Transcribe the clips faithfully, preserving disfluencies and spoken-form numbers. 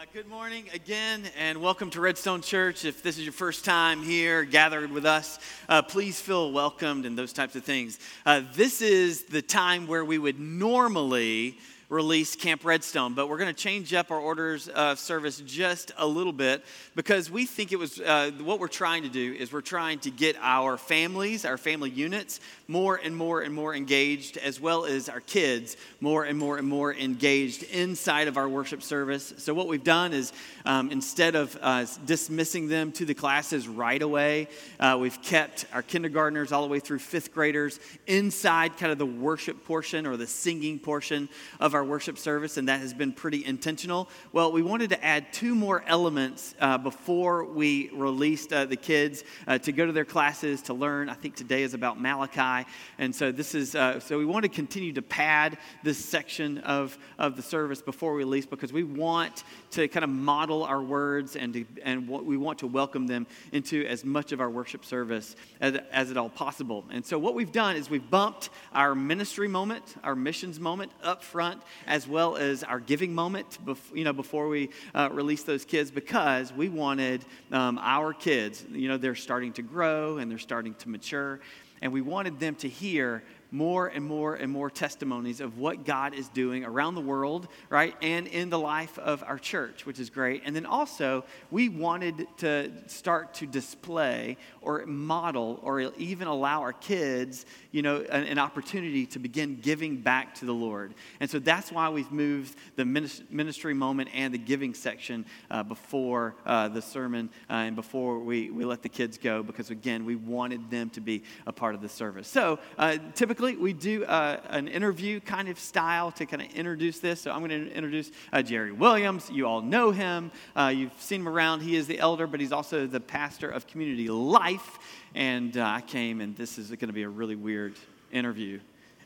Uh, good morning again, and welcome to Redstone Church. If this is your first time here, gathered with us, uh, please feel welcomed and those types of things. Uh, this is the time where we would normally release Camp Redstone, but we're going to change up our orders of service just a little bit because we think it was, uh, what we're trying to do is we're trying to get our families, our family units, more and more and more engaged, as well as our kids more and more and more engaged inside of our worship service. So what we've done is um, instead of uh, dismissing them to the classes right away, uh, we've kept our kindergartners all the way through fifth graders inside kind of the worship portion or the singing portion of our Our worship service, and that has been pretty intentional. Well, we wanted to add two more elements uh, before we released uh, the kids uh, to go to their classes to learn. I think today is about Malachi, and so this is uh, so we want to continue to pad this section of of the service before we release, because we want to kind of model our words and to, and what we want to welcome them into as much of our worship service as, as at all possible. And so what we've done is we've bumped our ministry moment, our missions moment up front, as well as our giving moment, you know, before we uh, release those kids, because we wanted um, our kids, you know, they're starting to grow and they're starting to mature, and we wanted them to hear more and more and more testimonies of what God is doing around the world, right, and in the life of our church, which is great. And then also, we wanted to start to display or model or even allow our kids, you know, an, an opportunity to begin giving back to the Lord. And so that's why we've moved the ministry moment and the giving section uh, before uh, the sermon uh, and before we, we let the kids go, because, again, we wanted them to be a part of the service. So uh, typically, we do uh, an interview kind of style to kind of introduce this. So I'm going to introduce uh, Jerry Williams. You all know him. Uh, you've seen him around. He is the elder, but he's also the pastor of Community Life. And uh, I came, and this is going to be a really weird interview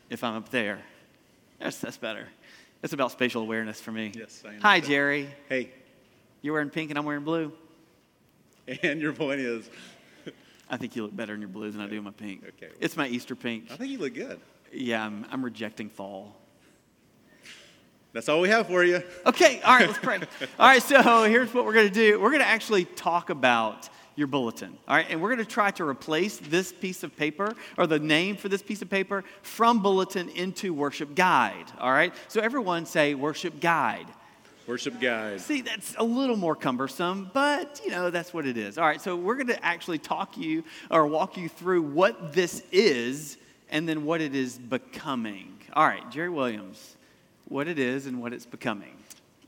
if I'm up there. That's, that's better. That's about spatial awareness for me. Yes, I am. Hi, so. Jerry. Hey. You're wearing pink, and I'm wearing blue. And your point is... I think you look better in your blues than I do in my pink. Okay. It's my Easter pink. I think you look good. Yeah, I'm, I'm rejecting fall. That's all we have for you. Okay, all right, let's pray. All right, so here's what we're going to do. We're going to actually talk about your bulletin, all right? And we're going to try to replace this piece of paper, or the name for this piece of paper, from bulletin into worship guide, all right? So everyone say worship guide. Worship guide. See, that's a little more cumbersome, but, you know, that's what it is. All right, so we're going to actually talk you or walk you through what this is and then what it is becoming. All right, Jerry Williams, what it is and what it's becoming.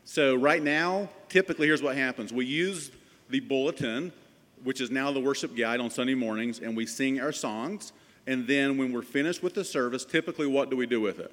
So right now, typically here's what happens. We use the bulletin, which is now the worship guide, on Sunday mornings, and we sing our songs. And then when we're finished with the service, typically what do we do with it?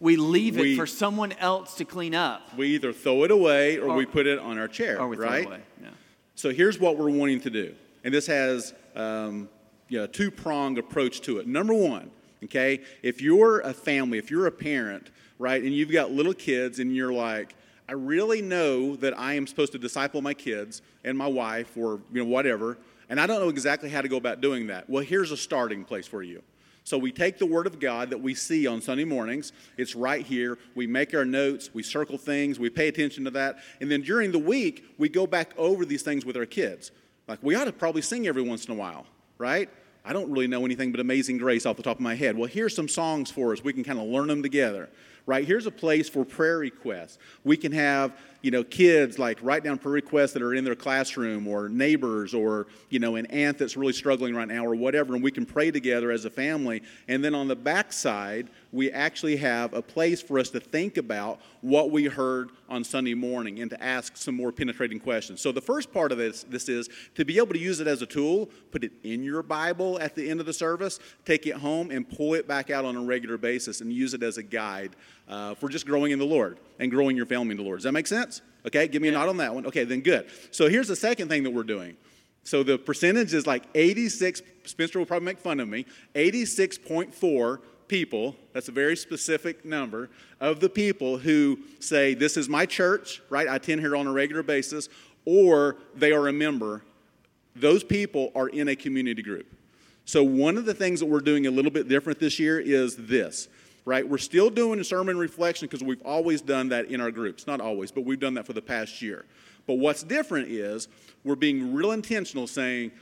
We leave it we, for someone else to clean up. We either throw it away or, or we put it on our chair, or we right? Throw it away. Yeah. So here's what we're wanting to do. And this has um, you know, a two-pronged approach to it. Number one, okay, if you're a family, if you're a parent, right, and you've got little kids and you're like, I really know that I am supposed to disciple my kids and my wife, or you know, whatever, and I don't know exactly how to go about doing that. Well, here's a starting place for you. So we take the Word of God that we see on Sunday mornings. It's right here. We make our notes. We circle things. We pay attention to that. And then during the week, we go back over these things with our kids. Like, we ought to probably sing every once in a while, right? I don't really know anything but Amazing Grace off the top of my head. Well, here's some songs for us. We can kind of learn them together, right? Here's a place for prayer requests. We can have, you know, kids like write down prayer requests that are in their classroom, or neighbors, or, you know, an aunt that's really struggling right now, or whatever, and we can pray together as a family. And then on the backside, we actually have a place for us to think about what we heard on Sunday morning and to ask some more penetrating questions. So the first part of this, this is to be able to use it as a tool, put it in your Bible at the end of the service, take it home and pull it back out on a regular basis and use it as a guide Uh, for just growing in the Lord and growing your family in the Lord. Does that make sense? Okay, give me a nod on that one. Okay, then good. So here's the second thing that we're doing. So the percentage is like eighty-six, Spencer will probably make fun of me, eighty-six point four people, that's a very specific number, of the people who say, this is my church, right? I attend here on a regular basis, or they are a member. Those people are in a community group. So one of the things that we're doing a little bit different this year is this. right? We're still doing a sermon reflection because we've always done that in our groups. Not always, but we've done that for the past year. But what's different is we're being real intentional saying,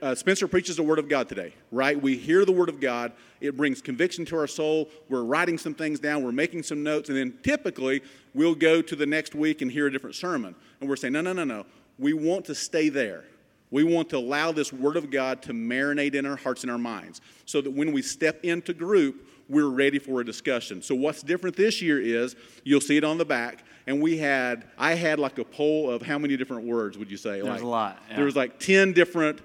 uh, Spencer preaches the Word of God today, right? We hear the Word of God. It brings conviction to our soul. We're writing some things down. We're making some notes. And then typically we'll go to the next week and hear a different sermon. And we're saying, no, no, no, no. We want to stay there. We want to allow this Word of God to marinate in our hearts and our minds so that when we step into group, we're ready for a discussion. So what's different this year is, you'll see it on the back, and we had, I had like a poll of how many different words would you say? There's like, a lot. Yeah. There was like ten different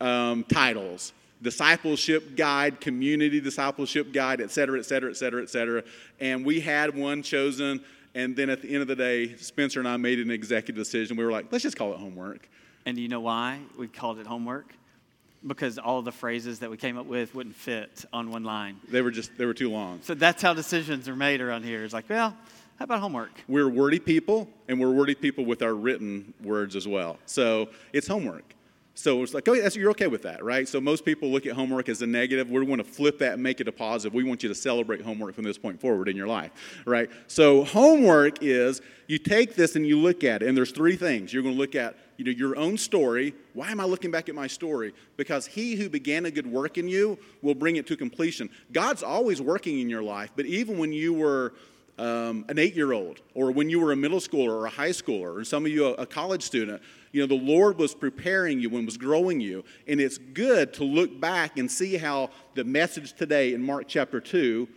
um, titles. Discipleship guide, community discipleship guide, et cetera, et cetera, et cetera, et cetera. And we had one chosen, and then at the end of the day, Spencer and I made an executive decision. We were like, let's just call it homework. And do you know why we called it homework? Because all the phrases that we came up with wouldn't fit on one line. They were just, they were too long. So that's how decisions are made around here. It's like, well, how about homework? We're wordy people, and we're wordy people with our written words as well. So it's homework. So it's like, oh, that's, you're okay with that, right? So most people look at homework as a negative. We want to flip that and make it a positive. We want you to celebrate homework from this point forward in your life, right? So homework is, you take this and you look at it, and there's three things. You're going to look at, you know, your own story. Why am I looking back at my story? Because he who began a good work in you will bring it to completion. God's always working in your life, but even when you were um, an eight-year-old, or when you were a middle schooler or a high schooler, or some of you a, a college student, you know, the Lord was preparing you and was growing you. And it's good to look back and see how the message today in Mark chapter two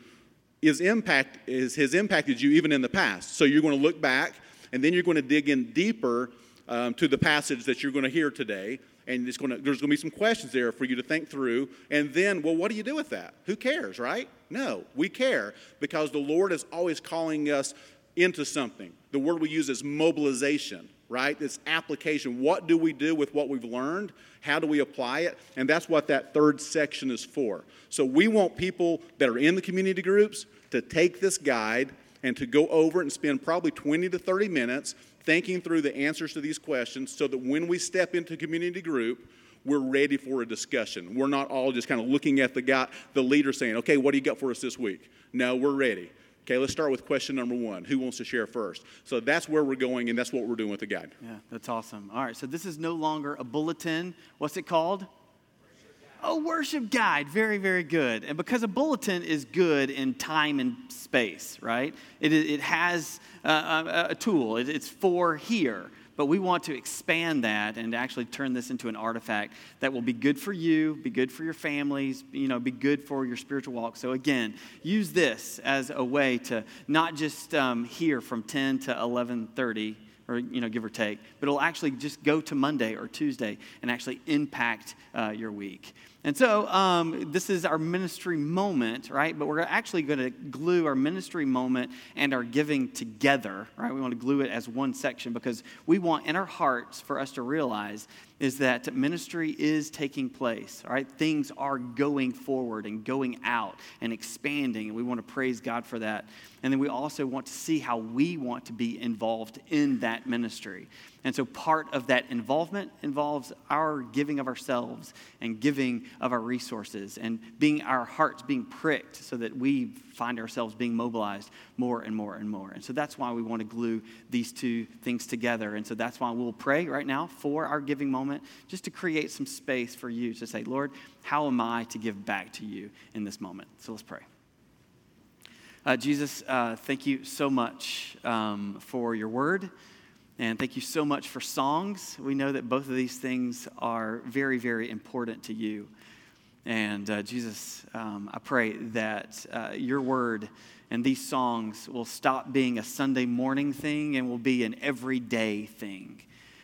is impact, is, has impacted you even in the past. So you're going to look back, and then you're going to dig in deeper um, to the passage that you're going to hear today. And it's going to, there's going to be some questions there for you to think through. And then, well, what do you do with that? Who cares, right? No, we care, because the Lord is always calling us into something. The word we use is mobilization. Right? This application. What do we do with what we've learned? How do we apply it? And that's what that third section is for. So we want people that are in the community groups to take this guide and to go over it and spend probably twenty to thirty minutes thinking through the answers to these questions so that when we step into community group, we're ready for a discussion. We're not all just kind of looking at the guy, the leader saying, okay, what do you got for us this week? No, we're ready. Okay, let's start with question number one. Who wants to share first? So that's where we're going, and that's what we're doing with the guide. Yeah, that's awesome. All right, so this is no longer a bulletin. What's it called? Oh, worship guide. Very, very good. And because a bulletin is good in time and space, right? It it has a, a tool. It, it's for here. But we want to expand that and actually turn this into an artifact that will be good for you, be good for your families, you know, be good for your spiritual walk. So again, use this as a way to not just um, hear from ten to eleven thirty, or, you know, give or take, but it'll actually just go to Monday or Tuesday and actually impact uh, your week. And so um, this is our ministry moment, right? But we're actually going to glue our ministry moment and our giving together, right? We want to glue it as one section, because we want in our hearts for us to realize is that ministry is taking place, right? Things are going forward and going out and expanding, and we want to praise God for that. And then we also want to see how we want to be involved in that ministry. And so part of that involvement involves our giving of ourselves and giving of our resources and being our hearts being pricked so that we find ourselves being mobilized more and more and more. And so that's why we want to glue these two things together. And so that's why we'll pray right now for our giving moment, just to create some space for you to say, Lord, how am I to give back to you in this moment? So let's pray. Uh, Jesus, uh, thank you so much um, for your word. And thank you so much for songs. We know that both of these things are very, very important to you. And uh, Jesus, um, I pray that uh, your word and these songs will stop being a Sunday morning thing and will be an everyday thing,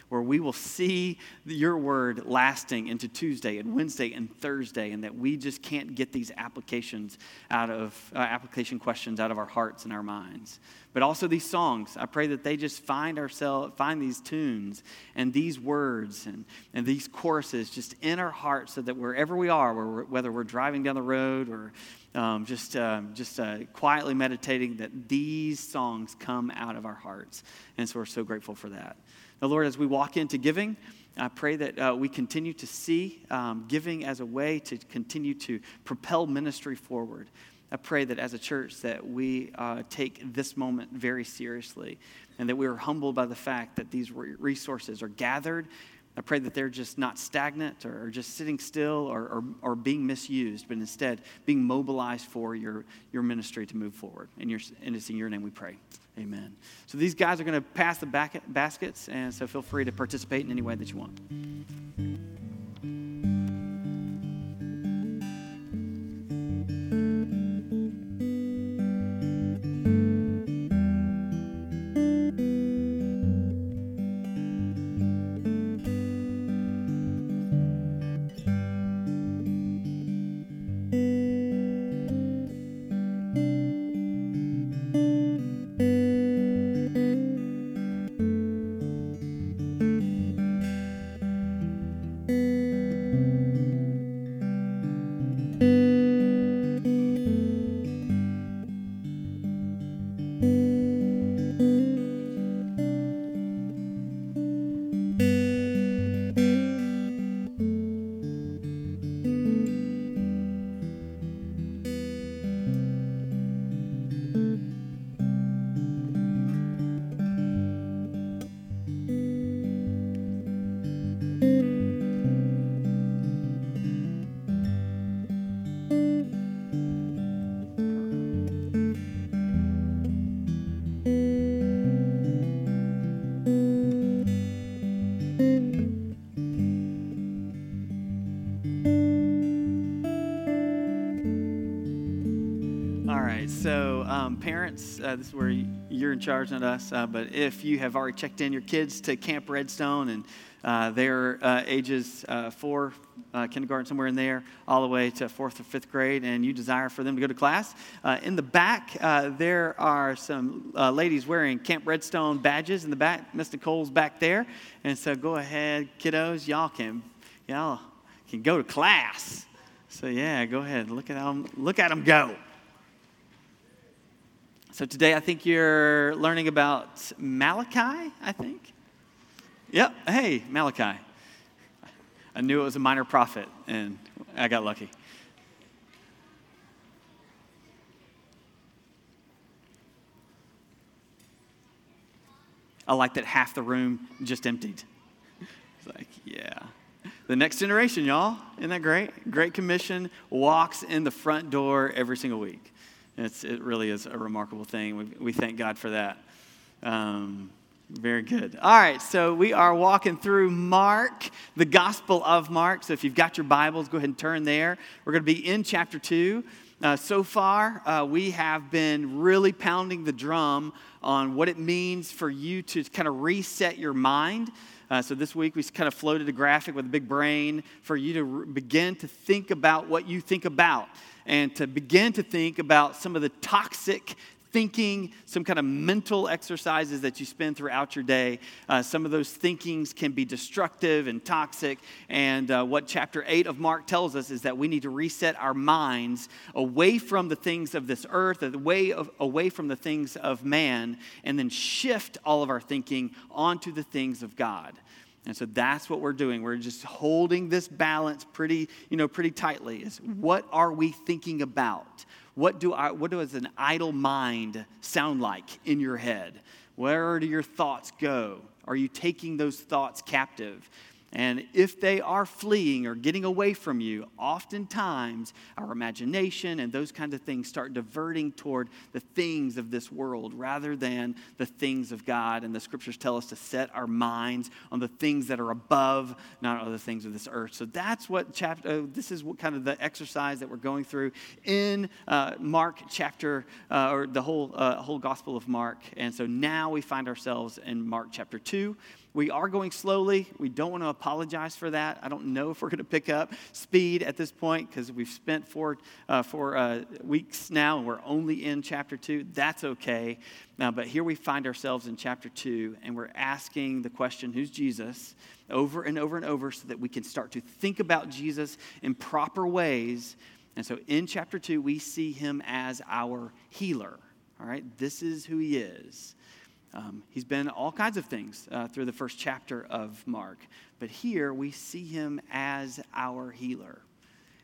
where we will see your word lasting into Tuesday and Wednesday and Thursday, and that we just can't get these applications out of, uh, application questions out of our hearts and our minds. But also these songs, I pray that they just find ourselves, find these tunes and these words and, and these choruses just in our hearts, so that wherever we are, we're, whether we're driving down the road or um, just, uh, just uh, quietly meditating, that these songs come out of our hearts. And so we're so grateful for that. Now, Lord, as we walk into giving, I pray that uh, we continue to see um, giving as a way to continue to propel ministry forward. I pray that as a church that we uh, take this moment very seriously and that we are humbled by the fact that these resources are gathered. I pray that they're just not stagnant or, or just sitting still or, or, or being misused, but instead being mobilized for your, your ministry to move forward. And, your, and it's in your name we pray. Amen. So these guys are going to pass the back, baskets, and so feel free to participate in any way that you want. Parents, uh, this is where you're in charge, not us, uh, but if you have already checked in your kids to Camp Redstone and uh, they're uh, ages uh, four, uh, kindergarten, somewhere in there, all the way to fourth or fifth grade, and you desire for them to go to class, uh, in the back, uh, there are some uh, ladies wearing Camp Redstone badges in the back. Miss Nicole's back there, and so go ahead, kiddos, y'all can, y'all can go to class. So yeah, go ahead, look at them, look at them go. So today, I think you're learning about Malachi, I think. Yep. Hey, Malachi. I knew it was a minor prophet, and I got lucky. I like that half the room just emptied. It's like, yeah. The next generation, y'all. Isn't that great? Great Commission walks in the front door every single week. It's, it really is a remarkable thing. We, we thank God for that. Um, very good. All right, so we are walking through Mark, the Gospel of Mark. So if you've got your Bibles, go ahead and turn there. We're going to be in chapter two. Uh, so far, uh, we have been really pounding the drum on what it means for you to kind of reset your mind. Uh, so this week, we kind of floated a graphic with a big brain for you to re- begin to think about what you think about, and to begin to think about some of the toxic thinking, some kind of mental exercises that you spend throughout your day. Uh, some of those thinkings can be destructive and toxic, and uh, what chapter eight of Mark tells us is that we need to reset our minds away from the things of this earth, away, of, away from the things of man, and then shift all of our thinking onto the things of God. And so that's what we're doing. We're just holding this balance pretty, you know, pretty tightly. Is what are we thinking about? What do I, what does an idle mind sound like in your head? Where do your thoughts go? Are you taking those thoughts captive? And if they are fleeing or getting away from you, oftentimes our imagination and those kinds of things start diverting toward the things of this world rather than the things of God. And the scriptures tell us to set our minds on the things that are above, not on the things of this earth. So that's what chapter, oh, this is what kind of the exercise that we're going through in uh, Mark chapter, uh, or the whole, uh, whole Gospel of Mark. And so now we find ourselves in Mark chapter two. We are going slowly. We don't want to apologize for that. I don't know if we're going to pick up speed at this point because we've spent four, uh, four uh, weeks now and we're only in chapter two. That's okay. Now, but here we find ourselves in chapter two and we're asking the question, who's Jesus, over and over and over so that we can start to think about Jesus in proper ways. And so in chapter two, we see him as our healer. All right, this is who he is. Um, he's been all kinds of things uh, through the first chapter of Mark. But here we see him as our healer.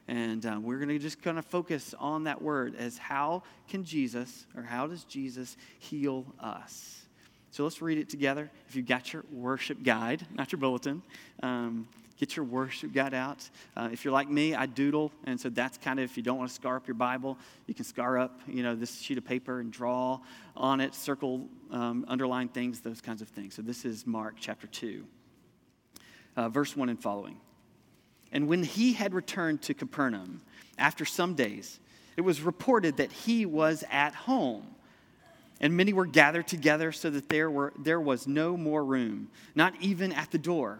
And uh, we're going to just kind of focus on that word as how can Jesus, or how does Jesus heal us? So let's read it together. If you've got your worship guide, not your bulletin, um, get your worship guide out. Uh, if you're like me, I doodle. And so that's kind of, if you don't want to scar up your Bible, you can scar up, you know, this sheet of paper and draw on it, circle, um, underline things, those kinds of things. So this is Mark chapter two, uh, verse one and following. And when he had returned to Capernaum, after some days, it was reported that he was at home. And many were gathered together so that there were there was no more room, not even at the door.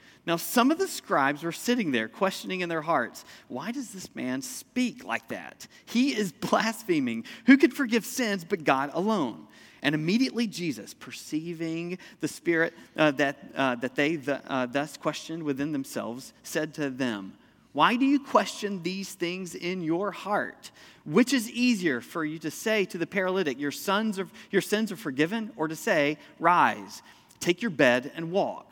Now, some of the scribes were sitting there questioning in their hearts, "Why does this man speak like that? He is blaspheming. Who could forgive sins but God alone?" And immediately Jesus, perceiving the spirit uh, that, uh, that they th- uh, thus questioned within themselves, said to them, "Why do you question these things in your heart? Which is easier for you to say to the paralytic, 'Your sons are, your sins are forgiven,' or to say, 'Rise, take your bed and walk'?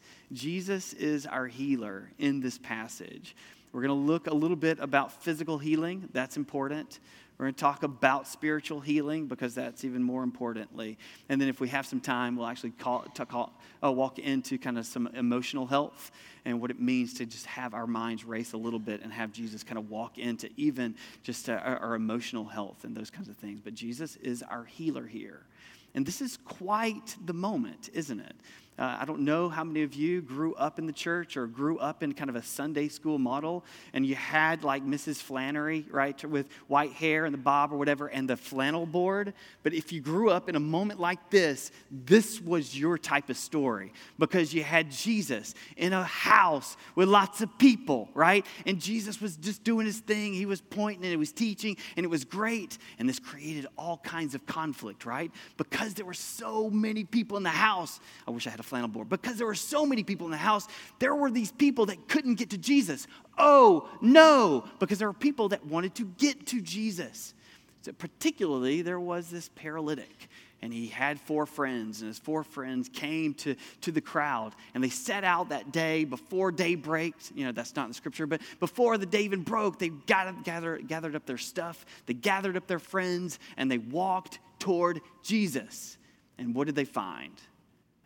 Jesus is our healer in this passage. We're going to look a little bit about physical healing. That's important. We're going to talk about spiritual healing, because that's even more importantly. And then if we have some time, we'll actually call, call, uh, walk into kind of some emotional health and what it means to just have our minds race a little bit and have Jesus kind of walk into even just uh, our, our emotional health and those kinds of things. But Jesus is our healer here. And this is quite the moment, isn't it? Uh, I don't know how many of you grew up in the church or grew up in kind of a Sunday school model, and you had like Missus Flannery, right, with white hair and the bob or whatever and the flannel board. But if you grew up in a moment like this, this was your type of story, because you had Jesus in a house with lots of people, right? And Jesus was just doing his thing. He was pointing and he was teaching, and it was great. And this created all kinds of conflict, right? Because there were so many people in the house. I wish I had a flannel board. Because there were so many people in the house, there were these people that couldn't get to Jesus. Oh, no, because there were people that wanted to get to Jesus. So particularly, there was this paralytic, and he had four friends, and his four friends came to, to the crowd, and they set out that day before day break. You know, that's not in the scripture, but before the day even broke, they got, gathered, gathered up their stuff, they gathered up their friends, and they walked toward Jesus. And what did they find?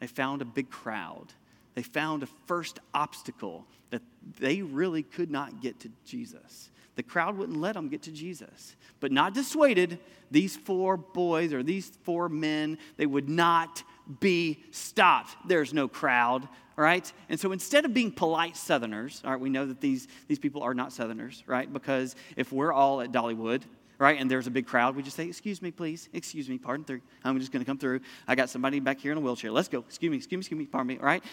They found a big crowd. They found a first obstacle that they really could not get to Jesus. The crowd wouldn't let them get to Jesus. But not dissuaded, these four boys or these four men, they would not be stopped. There's no crowd, all right? And so instead of being polite Southerners, all right, we know that these, these people are not Southerners, right? Because if we're all at Dollywood, right, and there's a big crowd, we just say, "Excuse me, please. Excuse me, pardon through. I'm just going to come through. I got somebody back here in a wheelchair. Let's go. Excuse me, excuse me, excuse me, pardon me," right?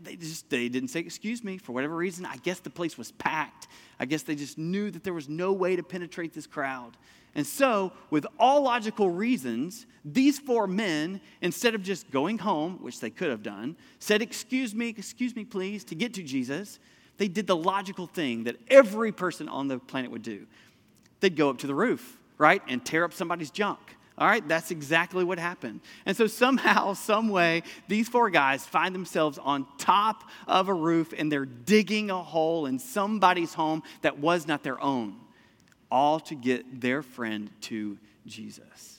They just, they didn't say, "Excuse me," for whatever reason. I guess the place was packed. I guess they just knew that there was no way to penetrate this crowd. And so, with all logical reasons, these four men, instead of just going home, which they could have done, said, "Excuse me, excuse me, please," to get to Jesus. They did the logical thing that every person on the planet would do. They'd go up to the roof, right, and tear up somebody's junk. All right, that's exactly what happened. And so somehow, some way, these four guys find themselves on top of a roof, and they're digging a hole in somebody's home that was not their own, all to get their friend to Jesus.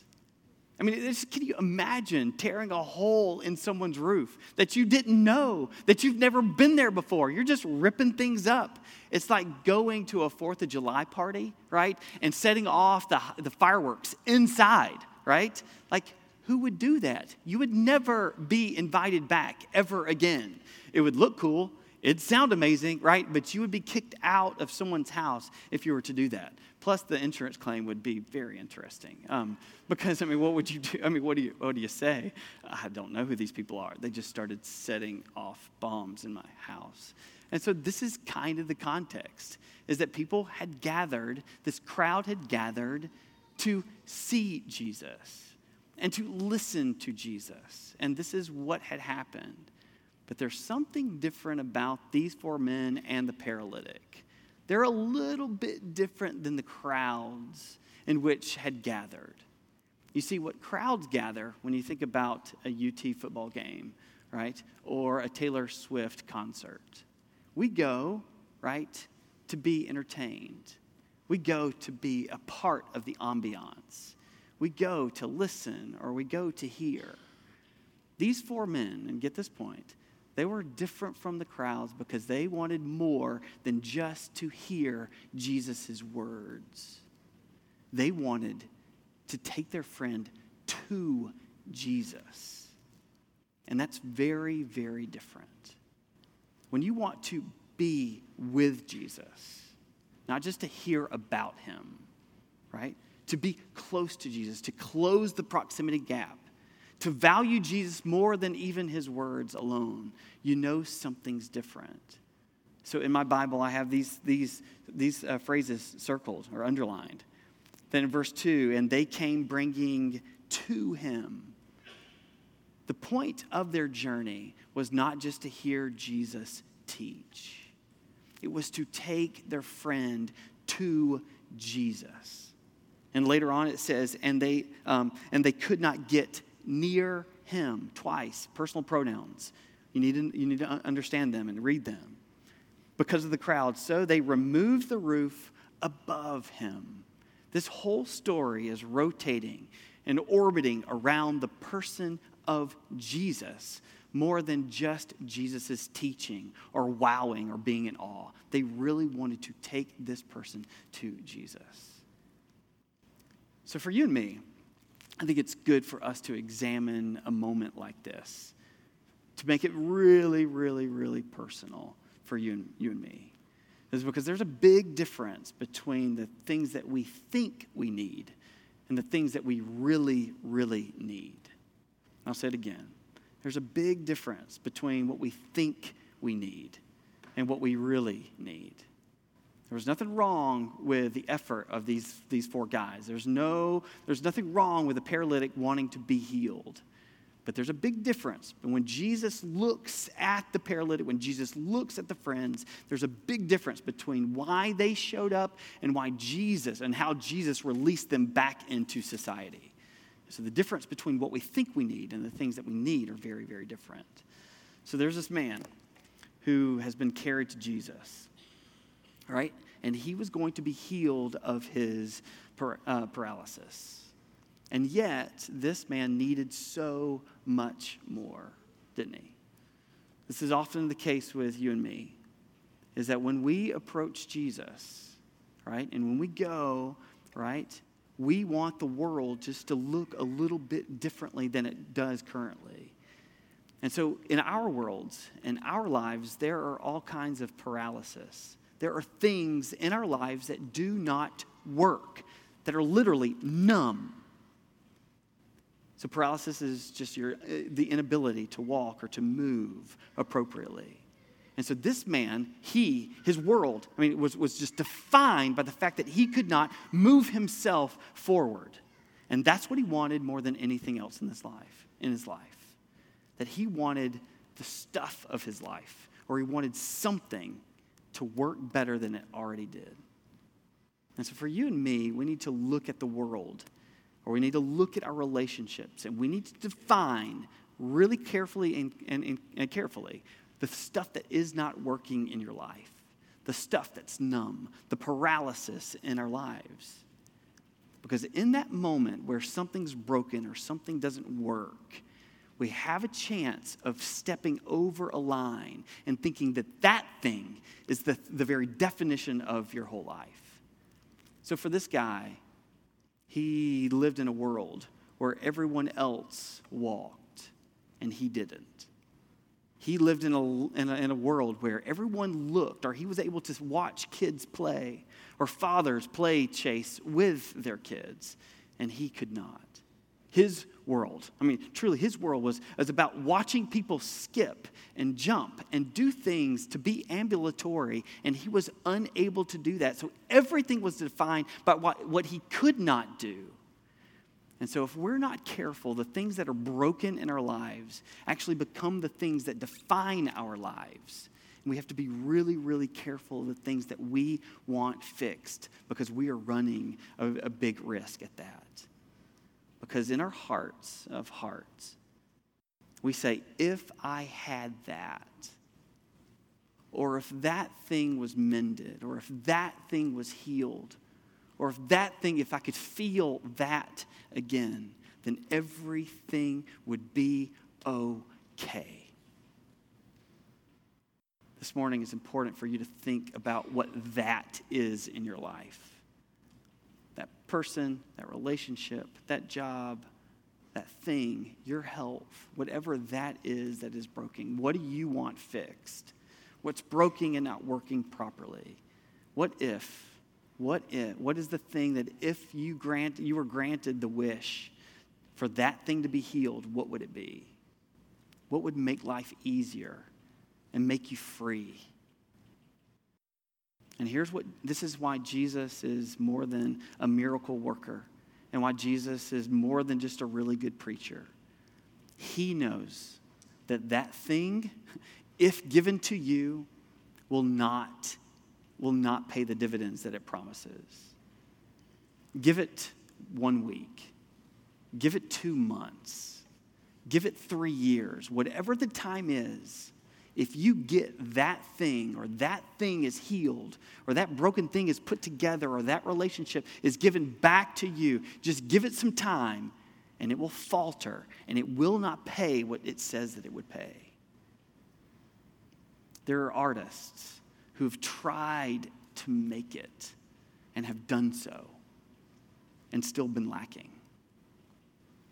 I mean, can you imagine tearing a hole in someone's roof that you didn't know, that you've never been there before? You're just ripping things up. It's like going to a fourth of July party, right, and setting off the, the fireworks inside, right? Like, Who would do that? You would never be invited back ever again. It would look cool. It'd sound amazing, right? But you would be kicked out of someone's house if you were to do that. Plus, the insurance claim would be very interesting. Um, because, I mean, what would you do? I mean, what do you what do you say? I don't know who these people are. They just started setting off bombs in my house. And so this is kind of the context, is that people had gathered, this crowd had gathered to see Jesus and to listen to Jesus. And this is what had happened. But there's something different about these four men and the paralytic. They're a little bit different than the crowds in which had gathered. You see, what crowds gather when you think about a U T football game, right, or a Taylor Swift concert, we go, right, to be entertained. We go to be a part of the ambiance. We go to listen, or we go to hear. These four men, and get this point, they were different from the crowds because they wanted more than just to hear Jesus' words. They wanted to take their friend to Jesus. And that's very, very different. When you want to be with Jesus, not just to hear about him, right? To be close to Jesus, to close the proximity gap, to value Jesus more than even his words alone, you know something's different. So in my Bible, I have these these these uh, phrases circled or underlined. Then in verse two, and they came bringing to him. The point of their journey was not just to hear Jesus teach. It was to take their friend to Jesus. And later on it says, and they um, and they could not get near him, twice, personal pronouns. You need to, you need to understand them and read them. Because of the crowd, so they removed the roof above him. This whole story is rotating and orbiting around the person of Jesus more than just Jesus' teaching or wowing or being in awe. They really wanted to take this person to Jesus. So for you and me, I think it's good for us to examine a moment like this, to make it really, really, really personal for you and, you and me. It's because there's a big difference between the things that we think we need and the things that we really, really need. I'll say it again. There's a big difference between what we think we need and what we really need. There was nothing wrong with the effort of these, these four guys. There's no, there's nothing wrong with a paralytic wanting to be healed. But there's a big difference. And when Jesus looks at the paralytic, when Jesus looks at the friends, there's a big difference between why they showed up and why Jesus and how Jesus released them back into society. So the difference between what we think we need and the things that we need are very, very different. So there's this man who has been carried to Jesus. All right, and he was going to be healed of his par- uh, paralysis. And yet, this man needed so much more, didn't he? This is often the case with you and me, is that when we approach Jesus, right, and when we go, right, we want the world just to look a little bit differently than it does currently. And so in our worlds, in our lives, there are all kinds of paralysis. There are things in our lives that do not work, that are literally numb. So paralysis is just your the inability to walk or to move appropriately. And so this man, he, his world, I mean, was, was just defined by the fact that he could not move himself forward. And that's what he wanted more than anything else in this life, in his life. That he wanted the stuff of his life, or he wanted something to work better than it already did. And so for you and me, we need to look at the world, or we need to look at our relationships, and we need to define really carefully and, and, and carefully the stuff that is not working in your life, the stuff that's numb, the paralysis in our lives. Because in that moment where something's broken or something doesn't work, we have a chance of stepping over a line and thinking that that thing is the, the very definition of your whole life. So for this guy, he lived in a world where everyone else walked, and he didn't. He lived in a, in a in a world where everyone looked, or he was able to watch kids play, or fathers play chase with their kids, and he could not. His world, I mean, truly, his world was, was about watching people skip and jump and do things to be ambulatory, and he was unable to do that. So everything was defined by what, what he could not do. And so if we're not careful, the things that are broken in our lives actually become the things that define our lives. And we have to be really, really careful of the things that we want fixed, because we are running a, a big risk at that. Because in our hearts of hearts, we say, if I had that, or if that thing was mended, or if that thing was healed, or if that thing, if I could feel that again, then everything would be okay. This morning is important for you to think about what that is in your life. That person, that relationship, that job, that thing, your health, whatever that is that is broken. What do you want fixed? What's broken and not working properly? What if... What if, what is the thing that if you grant you were granted the wish for that thing to be healed, what would it be? What would make life easier and make you free? And here's what, this is why Jesus is more than a miracle worker, and why Jesus is more than just a really good preacher. He knows that that thing, if given to you, will not will not pay the dividends that it promises. Give it one week. Give it two months. Give it three years. Whatever the time is, if you get that thing, or that thing is healed, or that broken thing is put together, or that relationship is given back to you, just give it some time, and it will falter, and it will not pay what it says that it would pay. There are artists who've tried to make it and have done so and still been lacking.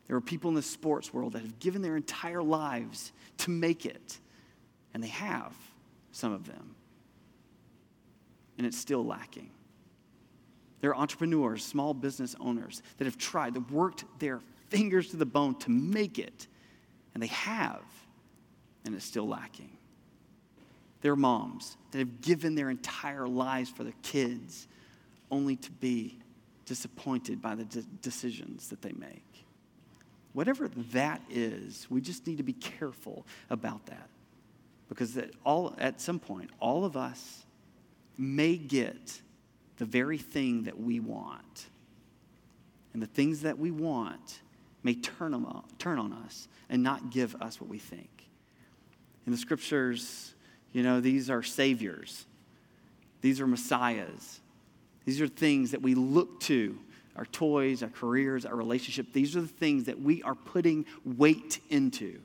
There are people in the sports world that have given their entire lives to make it, and they have, some of them, and it's still lacking. There are entrepreneurs, small business owners that have tried, that worked their fingers to the bone to make it, and they have, and it's still lacking. They're moms that have given their entire lives for their kids, only to be disappointed by the de- decisions that they make. Whatever that is, we just need to be careful about that, because that all at some point, all of us may get the very thing that we want, and the things that we want may turn on, turn on us and not give us what we think. In the scriptures, you know, these are saviors. These are messiahs. These are things that we look to, our toys, our careers, our relationship. These are the things that we are putting weight into.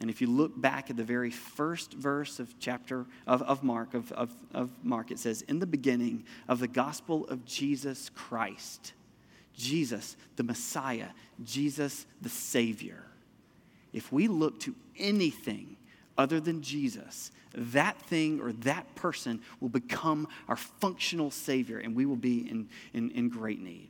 And if you look back at the very first verse of chapter of, of Mark, of, of, of Mark, it says, in the beginning of the gospel of Jesus Christ, Jesus, the Messiah, Jesus, the Savior. If we look to anything other than Jesus, that thing or that person will become our functional savior, and we will be in, in, in great need.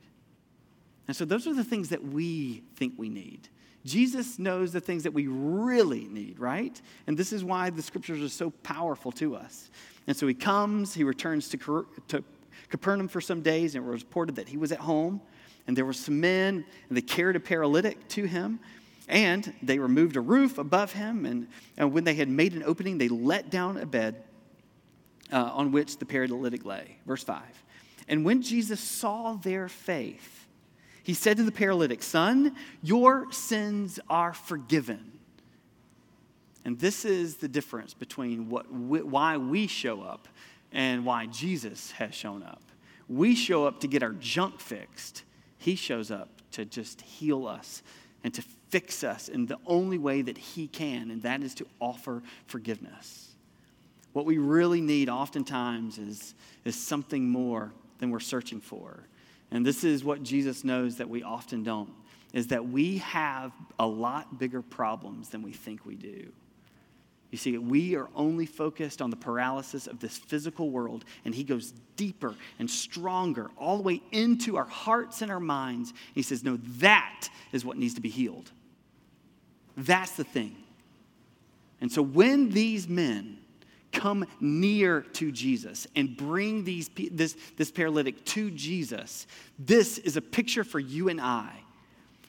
And so those are the things that we think we need. Jesus knows the things that we really need, right? And this is why the scriptures are so powerful to us. And so he comes, he returns to, to Capernaum for some days, and it was reported that he was at home, and there were some men, and they carried a paralytic to him. And they removed a roof above him, and, and when they had made an opening, they let down a bed uh, on which the paralytic lay. Verse five. And when Jesus saw their faith, he said to the paralytic, son, your sins are forgiven. And this is the difference between what why we show up and why Jesus has shown up. We show up to get our junk fixed. He shows up to just heal us and to fix us in the only way that he can, and that is to offer forgiveness. What we really need oftentimes is, is something more than we're searching for. And this is what Jesus knows that we often don't, is that we have a lot bigger problems than we think we do. You see, we are only focused on the paralysis of this physical world, and he goes deeper and stronger all the way into our hearts and our minds. He says, no, that is what needs to be healed. That's the thing. And so when these men come near to Jesus and bring these, this, this paralytic to Jesus, this is a picture for you and I.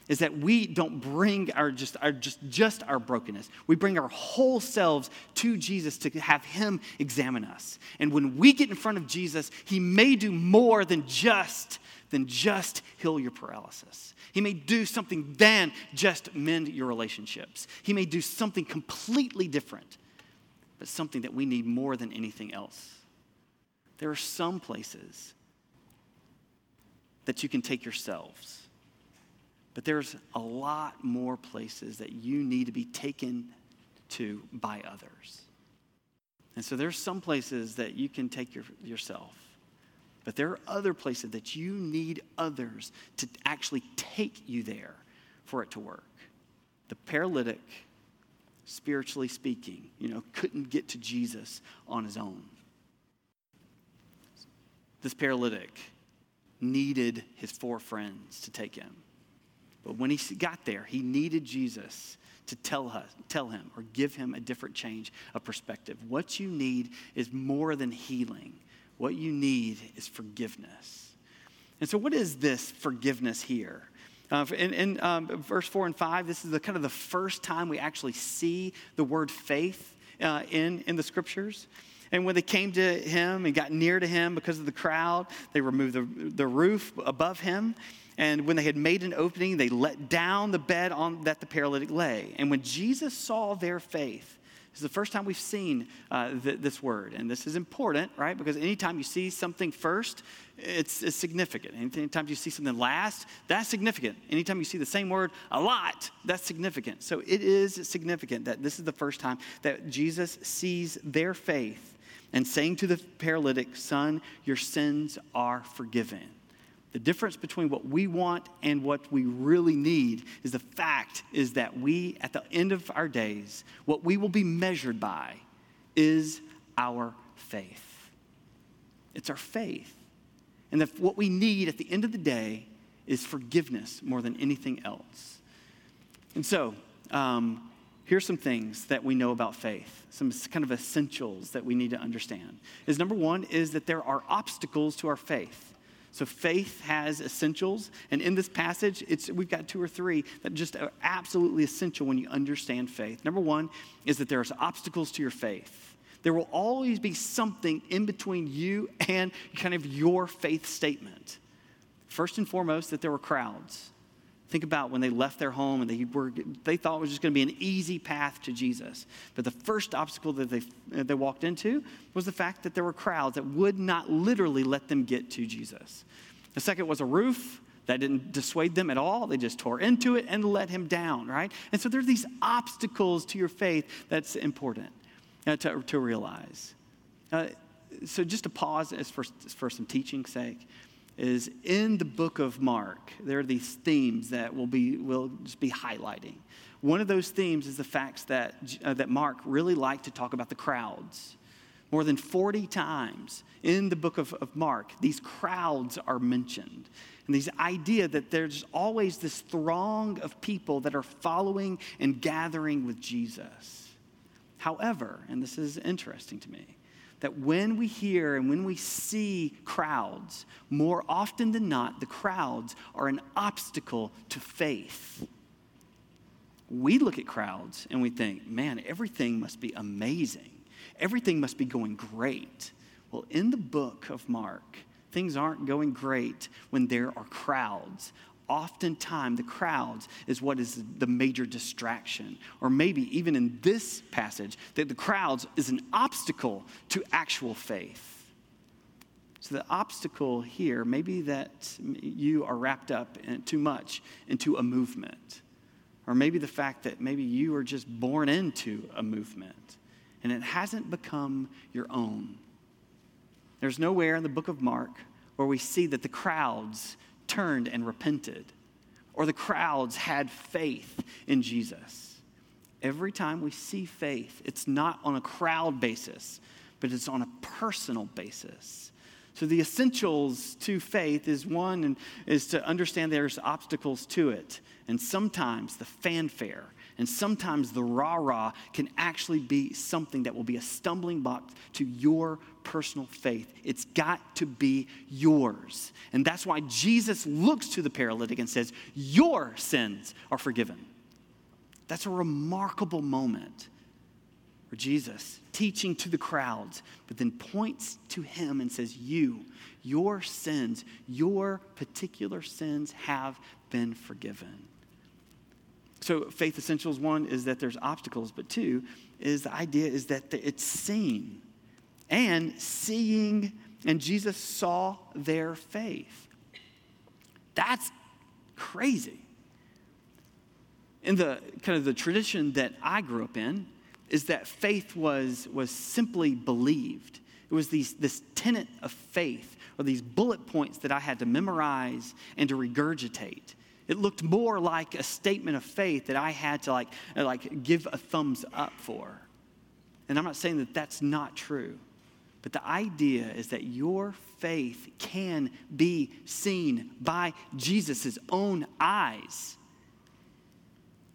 Is that we don't bring our just our just just our brokenness. We bring our whole selves to Jesus to have him examine us. And when we get in front of Jesus, he may do more than just than just heal your paralysis. He may do something than just mend your relationships. He may do something completely different, but something that we need more than anything else. There are some places that you can take yourselves. But there's a lot more places that you need to be taken to by others. And so there's some places that you can take your, yourself. But there are other places that you need others to actually take you there for it to work. The paralytic, spiritually speaking, you know, couldn't get to Jesus on his own. This paralytic needed his four friends to take him. But when he got there, he needed Jesus to tell her, tell him or give him a different change of perspective. What you need is more than healing. What you need is forgiveness. And so what is this forgiveness here? Uh, in in um, verse four and five, this is the kind of the first time we actually see the word faith uh, in, in the scriptures. And when they came to him and got near to him because of the crowd, they removed the, the roof above him. And when they had made an opening, they let down the bed on that the paralytic lay. And when Jesus saw their faith, this is the first time we've seen uh, th- this word. And this is important, right? Because anytime you see something first, it's, it's significant. Anytime you see something last, that's significant. Anytime you see the same word a lot, that's significant. So it is significant that this is the first time that Jesus sees their faith. And saying to the paralytic, son, your sins are forgiven. The difference between what we want and what we really need is the fact is that we, at the end of our days, what we will be measured by is our faith. It's our faith. And that what we need at the end of the day is forgiveness more than anything else. And so, um, here's some things that we know about faith, some kind of essentials that we need to understand. Is number one is that there are obstacles to our faith. So faith has essentials, and in this passage, it's we've got two or three that just are absolutely essential when you understand faith. Number one is that there are obstacles to your faith. There will always be something in between you and kind of your faith statement. First and foremost, that there were crowds. Think about when they left their home and they were they thought it was just going to be an easy path to Jesus. But the first obstacle that they they walked into was the fact that there were crowds that would not literally let them get to Jesus. The second was a roof. That didn't dissuade them at all. They just tore into it and let him down, right? And so there's these obstacles to your faith that's important uh, to, to realize. Uh, so just to pause as for, for some teaching's sake. Is in the book of Mark, there are these themes that we'll be, we'll just be highlighting. One of those themes is the fact that, uh, that Mark really liked to talk about the crowds. More than forty times in the book of, of Mark, these crowds are mentioned. And this idea that there's always this throng of people that are following and gathering with Jesus. However, and this is interesting to me, that when we hear and when we see crowds, more often than not, the crowds are an obstacle to faith. We look at crowds and we think, man, everything must be amazing. Everything must be going great. Well, in the book of Mark, things aren't going great when there are crowds. Oftentimes, the crowds is what is the major distraction. Or maybe even in this passage, that the crowds is an obstacle to actual faith. So the obstacle here, maybe that you are wrapped up in too much into a movement. Or maybe the fact that maybe you are just born into a movement and it hasn't become your own. There's nowhere in the book of Mark where we see that the crowds turned and repented, or the crowds had faith in Jesus. Every time we see faith, it's not on a crowd basis, but it's on a personal basis. So the essentials to faith is one, and is to understand there's obstacles to it. And sometimes the fanfare and sometimes the rah-rah can actually be something that will be a stumbling block to your personal faith. It's got to be yours. And that's why Jesus looks to the paralytic and says, your sins are forgiven. That's a remarkable moment where Jesus, teaching to the crowds, but then points to him and says, you, your sins, your particular sins have been forgiven. So faith essentials, one, is that there's obstacles, but two, is the idea is that it's seen. And seeing, and Jesus saw their faith. That's crazy. In the kind of the tradition that I grew up in, is that faith was, was simply believed. It was these, this tenet of faith, or these bullet points that I had to memorize and to regurgitate. It looked more like a statement of faith that I had to like, like give a thumbs up for. And I'm not saying that that's not true, but the idea is that your faith can be seen by Jesus' own eyes.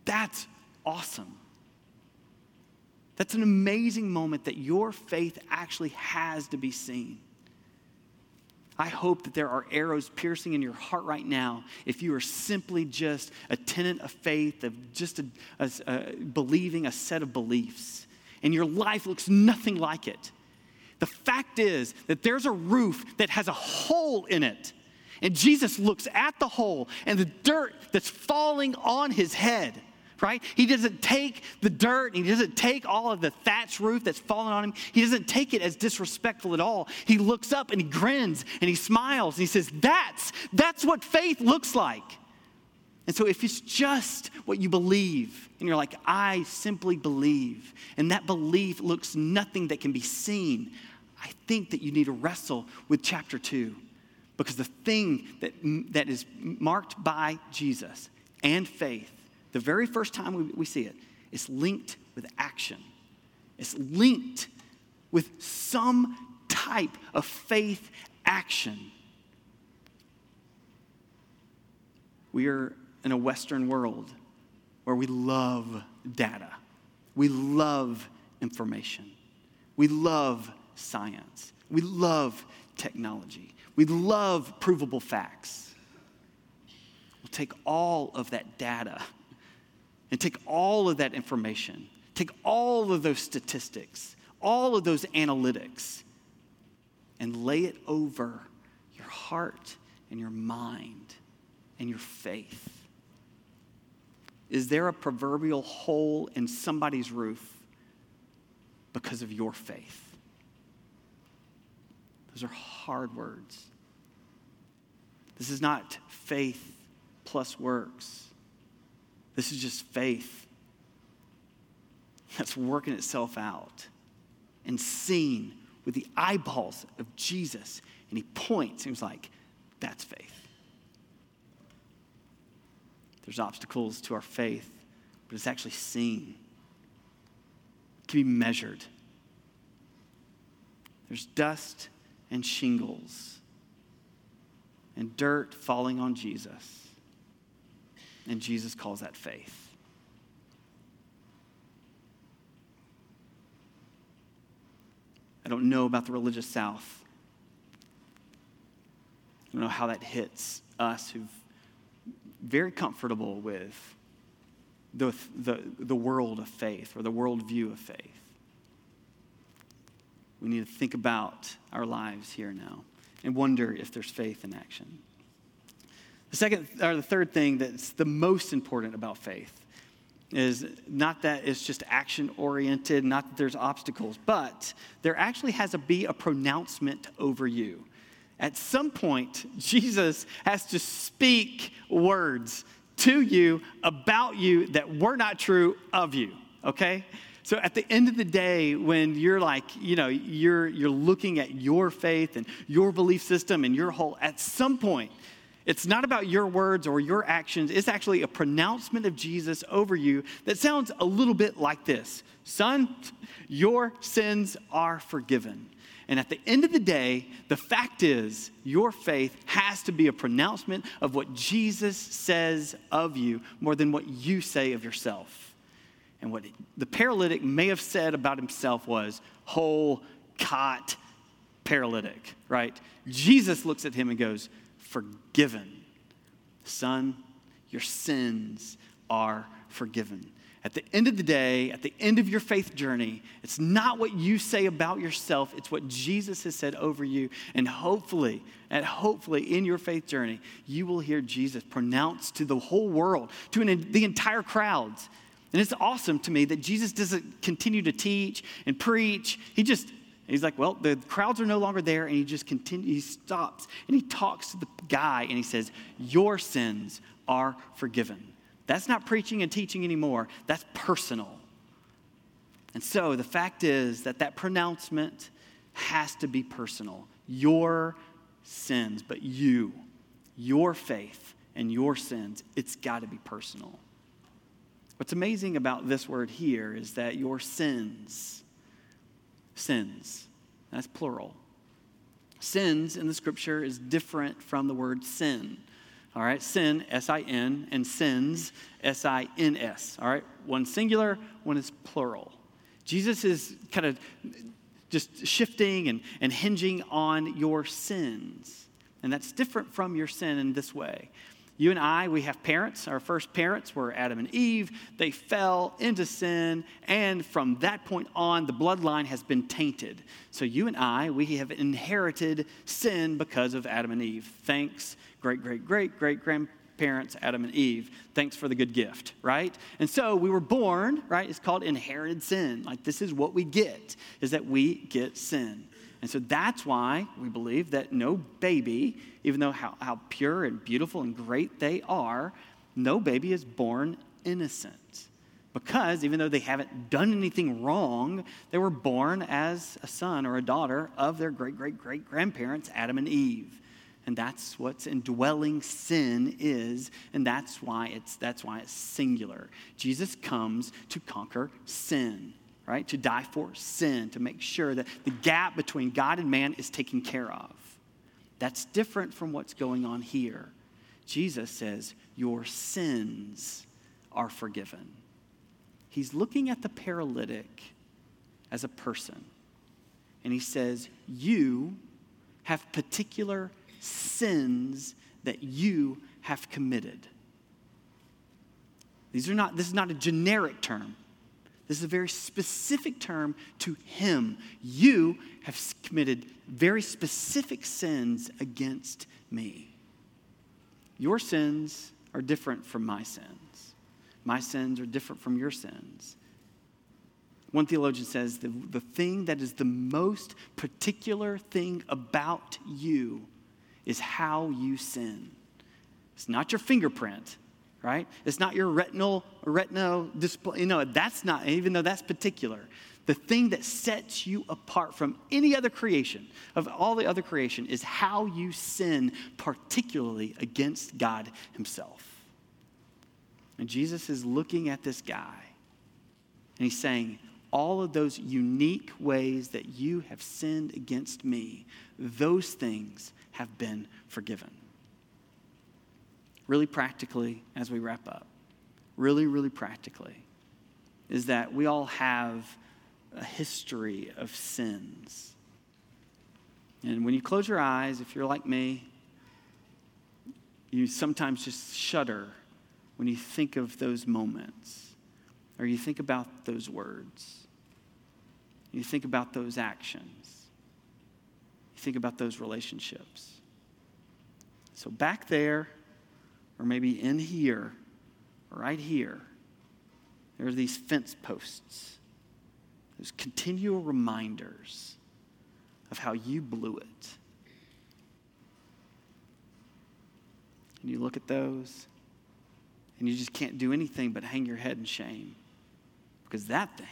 That's awesome. That's an amazing moment that your faith actually has to be seen. I hope that there are arrows piercing in your heart right now if you are simply just a tenant of faith, of just a, a, a believing a set of beliefs, and your life looks nothing like it. The fact is that there's a roof that has a hole in it, and Jesus looks at the hole and the dirt that's falling on his head. Right? He doesn't take the dirt. He doesn't take all of the thatch roof that's fallen on him. He doesn't take it as disrespectful at all. He looks up and he grins and he smiles and he says, that's, that's what faith looks like. And so if it's just what you believe and you're like, I simply believe, and that belief looks nothing that can be seen, I think that you need to wrestle with chapter two, because the thing that that is marked by Jesus and faith, the very first time we, we see it, it's linked with action. It's linked with some type of faith action. We are in a Western world where we love data. We love information. We love science. We love technology. We love provable facts. We'll take all of that data and take all of that information, take all of those statistics, all of those analytics, and lay it over your heart and your mind and your faith. Is there a proverbial hole in somebody's roof because of your faith? Those are hard words. This is not faith plus works. This is just faith that's working itself out and seen with the eyeballs of Jesus. And he points and he's like, that's faith. There's obstacles to our faith, but it's actually seen. It can be measured. There's dust and shingles and dirt falling on Jesus. And Jesus calls that faith. I don't know about the religious South. I don't know how that hits us who've very comfortable with the, the, the world of faith or the worldview of faith. We need to think about our lives here now and wonder if there's faith in action. The second or the third thing that's the most important about faith is not that it's just action-oriented, not that there's obstacles, but there actually has to be a pronouncement over you. At some point, Jesus has to speak words to you about you that were not true of you, okay? So at the end of the day, when you're like, you know, you're you're looking at your faith and your belief system and your whole, at some point, it's not about your words or your actions. It's actually a pronouncement of Jesus over you that sounds a little bit like this. Son, your sins are forgiven. And at the end of the day, the fact is your faith has to be a pronouncement of what Jesus says of you more than what you say of yourself. And what the paralytic may have said about himself was, whole cot paralytic, right? Jesus looks at him and goes, forgiven. Son, your sins are forgiven. At the end of the day, at the end of your faith journey, it's not what you say about yourself. It's what Jesus has said over you. And hopefully, and hopefully in your faith journey, you will hear Jesus pronounced to the whole world, to an, the entire crowds. And it's awesome to me that Jesus doesn't continue to teach and preach. He just, he's like, well, the crowds are no longer there. And he just continues, he stops and he talks to the guy and he says, your sins are forgiven. That's not preaching and teaching anymore. That's personal. And so the fact is that that pronouncement has to be personal. Your sins, but you, your faith and your sins, it's got to be personal. What's amazing about this word here is that your sins, sins, that's plural. Sins in the scripture is different from the word sin. All right, sin, S I N, and sins, S I N S. All right, one singular, one is plural. Jesus is kind of just shifting and, and hinging on your sins. And that's different from your sin in this way. You and I, we have parents. Our first parents were Adam and Eve. They fell into sin, and from that point on, the bloodline has been tainted. So you and I, we have inherited sin because of Adam and Eve. Thanks, great, great, great, great grandparents, Adam and Eve. Thanks for the good gift, right? And so we were born, right? It's called inherited sin. Like, this is what we get, is that we get sin. And so that's why we believe that no baby, even though how, how pure and beautiful and great they are, no baby is born innocent. Because even though they haven't done anything wrong, they were born as a son or a daughter of their great-great-great-grandparents, Adam and Eve. And that's what indwelling sin is, and that's why it's that's why it's singular. Jesus comes to conquer sin. Right? To die for sin, to make sure that the gap between God and man is taken care of. That's different from what's going on here. Jesus says, your sins are forgiven. He's looking at the paralytic as a person. And he says, you have particular sins that you have committed. These are not, this is not a generic term. This is a very specific term to him. You have committed very specific sins against me. Your sins are different from my sins. My sins are different from your sins. One theologian says the, the thing that is the most particular thing about you is how you sin. It's not your fingerprint. Right? It's not your retinal, retinal display. You know, that's not, even though that's particular. The thing that sets you apart from any other creation, of all the other creation, is how you sin, particularly against God himself. And Jesus is looking at this guy, and he's saying, all of those unique ways that you have sinned against me, those things have been forgiven. Really practically, as we wrap up, really, really practically, is that we all have a history of sins. And when you close your eyes, if you're like me, you sometimes just shudder when you think of those moments, or you think about those words, you think about those actions, you think about those relationships. So back there, or maybe in here, right here, there are these fence posts, those continual reminders of how you blew it. And you look at those, and you just can't do anything but hang your head in shame, because that thing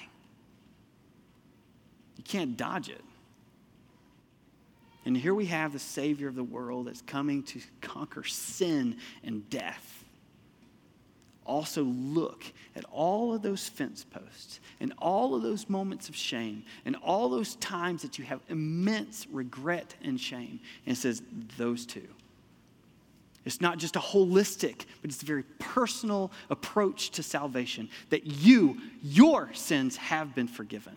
You can't dodge it. And here we have the Savior of the world that's coming to conquer sin and death. Also look at all of those fence posts and all of those moments of shame and all those times that you have immense regret and shame. And it says those two. It's not just a holistic, but it's a very personal approach to salvation. That you, your sins have been forgiven.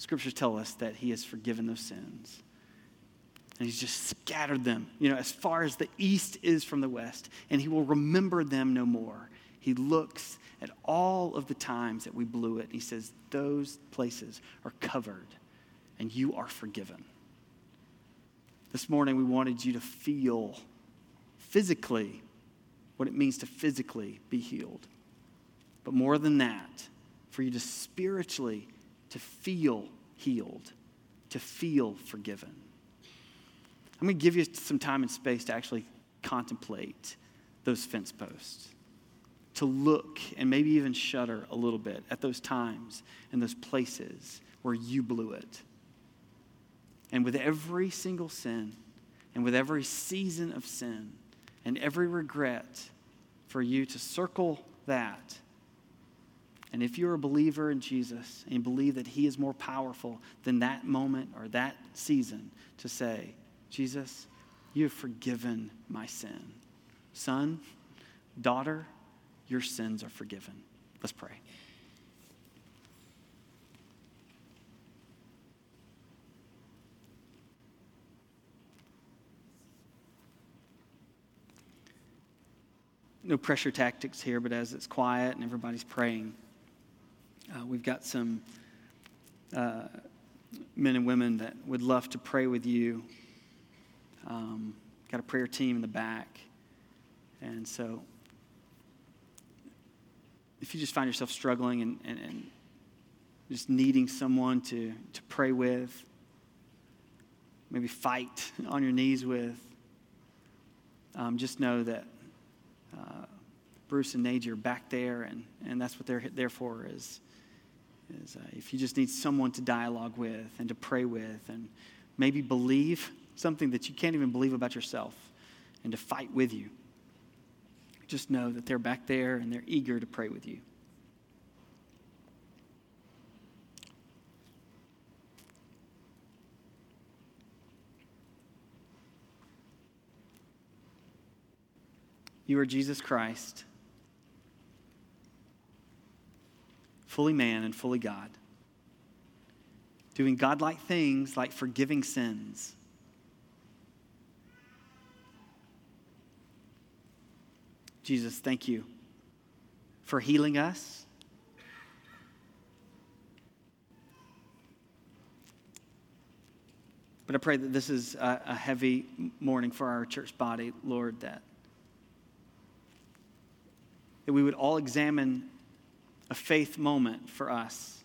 Scriptures tell us that he has forgiven those sins. And he's just scattered them, you know, as far as the east is from the west. And he will remember them no more. He looks at all of the times that we blew it. And he says, those places are covered and you are forgiven. This morning we wanted you to feel physically what it means to physically be healed. But more than that, for you to spiritually, to feel healed, to feel forgiven. I'm going to give you some time and space to actually contemplate those fence posts, to look and maybe even shudder a little bit at those times and those places where you blew it. And with every single sin, and with every season of sin, and every regret, for you to circle that. And if you're a believer in Jesus, and believe that he is more powerful than that moment or that season, to say, Jesus, you have forgiven my sin. Son, daughter, your sins are forgiven. Let's pray. No pressure tactics here, but as it's quiet and everybody's praying, uh, we've got some uh, men and women that would love to pray with you. Um, got a prayer team in the back. And so if you just find yourself struggling and, and, and just needing someone to, to pray with, maybe fight on your knees with, um, just know that uh, Bruce and Nadia are back there, and, and that's what they're there for is, is uh, if you just need someone to dialogue with and to pray with and maybe believe something that you can't even believe about yourself, and to fight with you. Just know that they're back there and they're eager to pray with you. You are Jesus Christ, fully man and fully God, doing godlike things like forgiving sins. Jesus, thank you for healing us. But I pray that this is a, a heavy morning for our church body, Lord, that, that we would all examine a faith moment for us.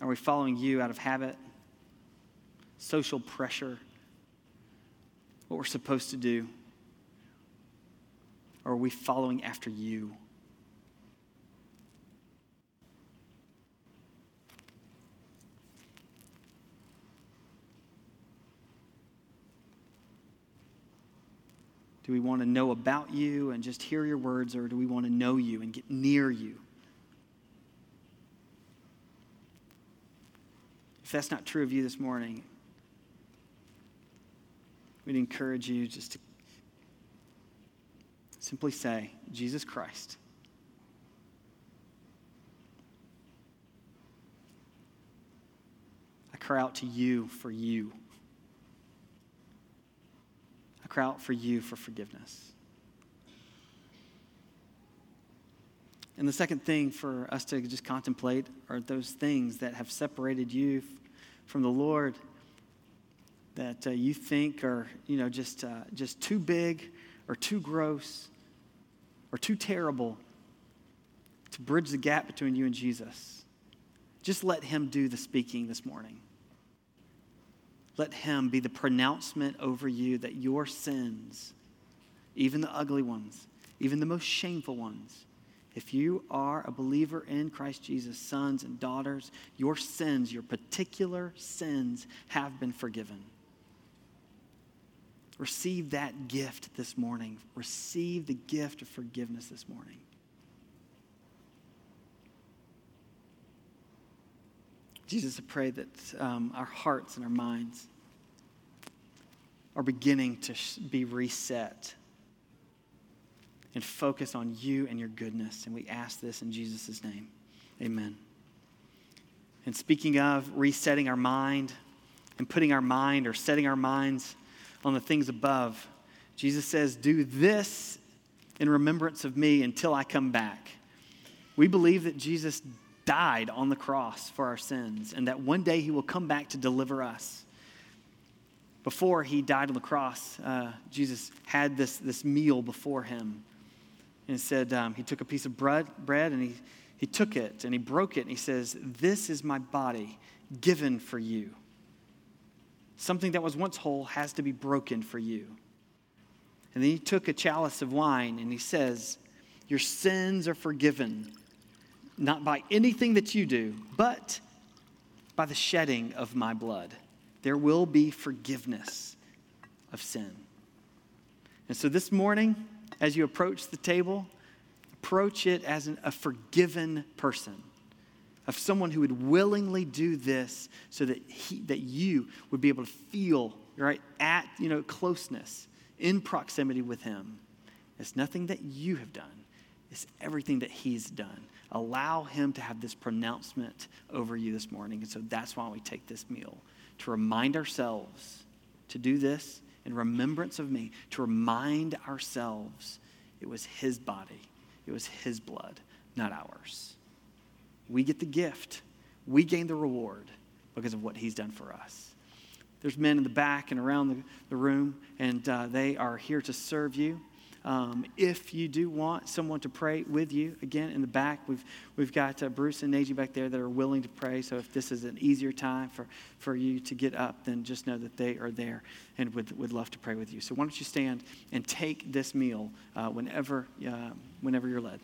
Are we following you out of habit, social pressure? What we're supposed to do? Or are we following after you? Do we want to know about you and just hear your words, or do we want to know you and get near you? If that's not true of you this morning, we'd encourage you just to simply say, Jesus Christ, I cry out to you for you. I cry out for you for forgiveness. And the second thing for us to just contemplate are those things that have separated you from the Lord, that uh, you think are, you know, just uh, just too big or too gross or too terrible to bridge the gap between you and Jesus. Just let him do the speaking this morning. Let him be the pronouncement over you that your sins, even the ugly ones, even the most shameful ones, If you are a believer in Christ Jesus, sons and daughters, your sins, your particular sins, have been forgiven. Receive that gift this morning. Receive the gift of forgiveness this morning. Jesus, I pray that um, our hearts and our minds are beginning to sh- be reset and focus on you and your goodness. And we ask this in Jesus' name. Amen. And speaking of resetting our mind and putting our mind or setting our minds on the things above, Jesus says, do this in remembrance of me until I come back. We believe that Jesus died on the cross for our sins, and that one day he will come back to deliver us. Before he died on the cross, uh, Jesus had this, this meal before him. And it said um, he took a piece of bread, bread and he, he took it, and he broke it, and he says, this is my body given for you. Something that was once whole has to be broken for you. And then he took a chalice of wine, and he says, your sins are forgiven, not by anything that you do, but by the shedding of my blood. There will be forgiveness of sin. And so this morning, as you approach the table, approach it as an, a forgiven person, of someone who would willingly do this so that he, that you would be able to feel, right, at, you know, closeness, in proximity with him. It's nothing that you have done. It's everything that he's done. Allow him to have this pronouncement over you this morning. And so that's why we take this meal, to remind ourselves to do this in remembrance of me, to remind ourselves it was his body, it was his blood, not ours. We get the gift. We gain the reward because of what he's done for us. There's men in the back and around the, the room, and uh, they are here to serve you. Um, if you do want someone to pray with you, again, in the back, we've we've got uh, Bruce and Nadia back there that are willing to pray. So if this is an easier time for, for you to get up, then just know that they are there and would, would love to pray with you. So why don't you stand and take this meal uh, whenever uh, whenever you're led.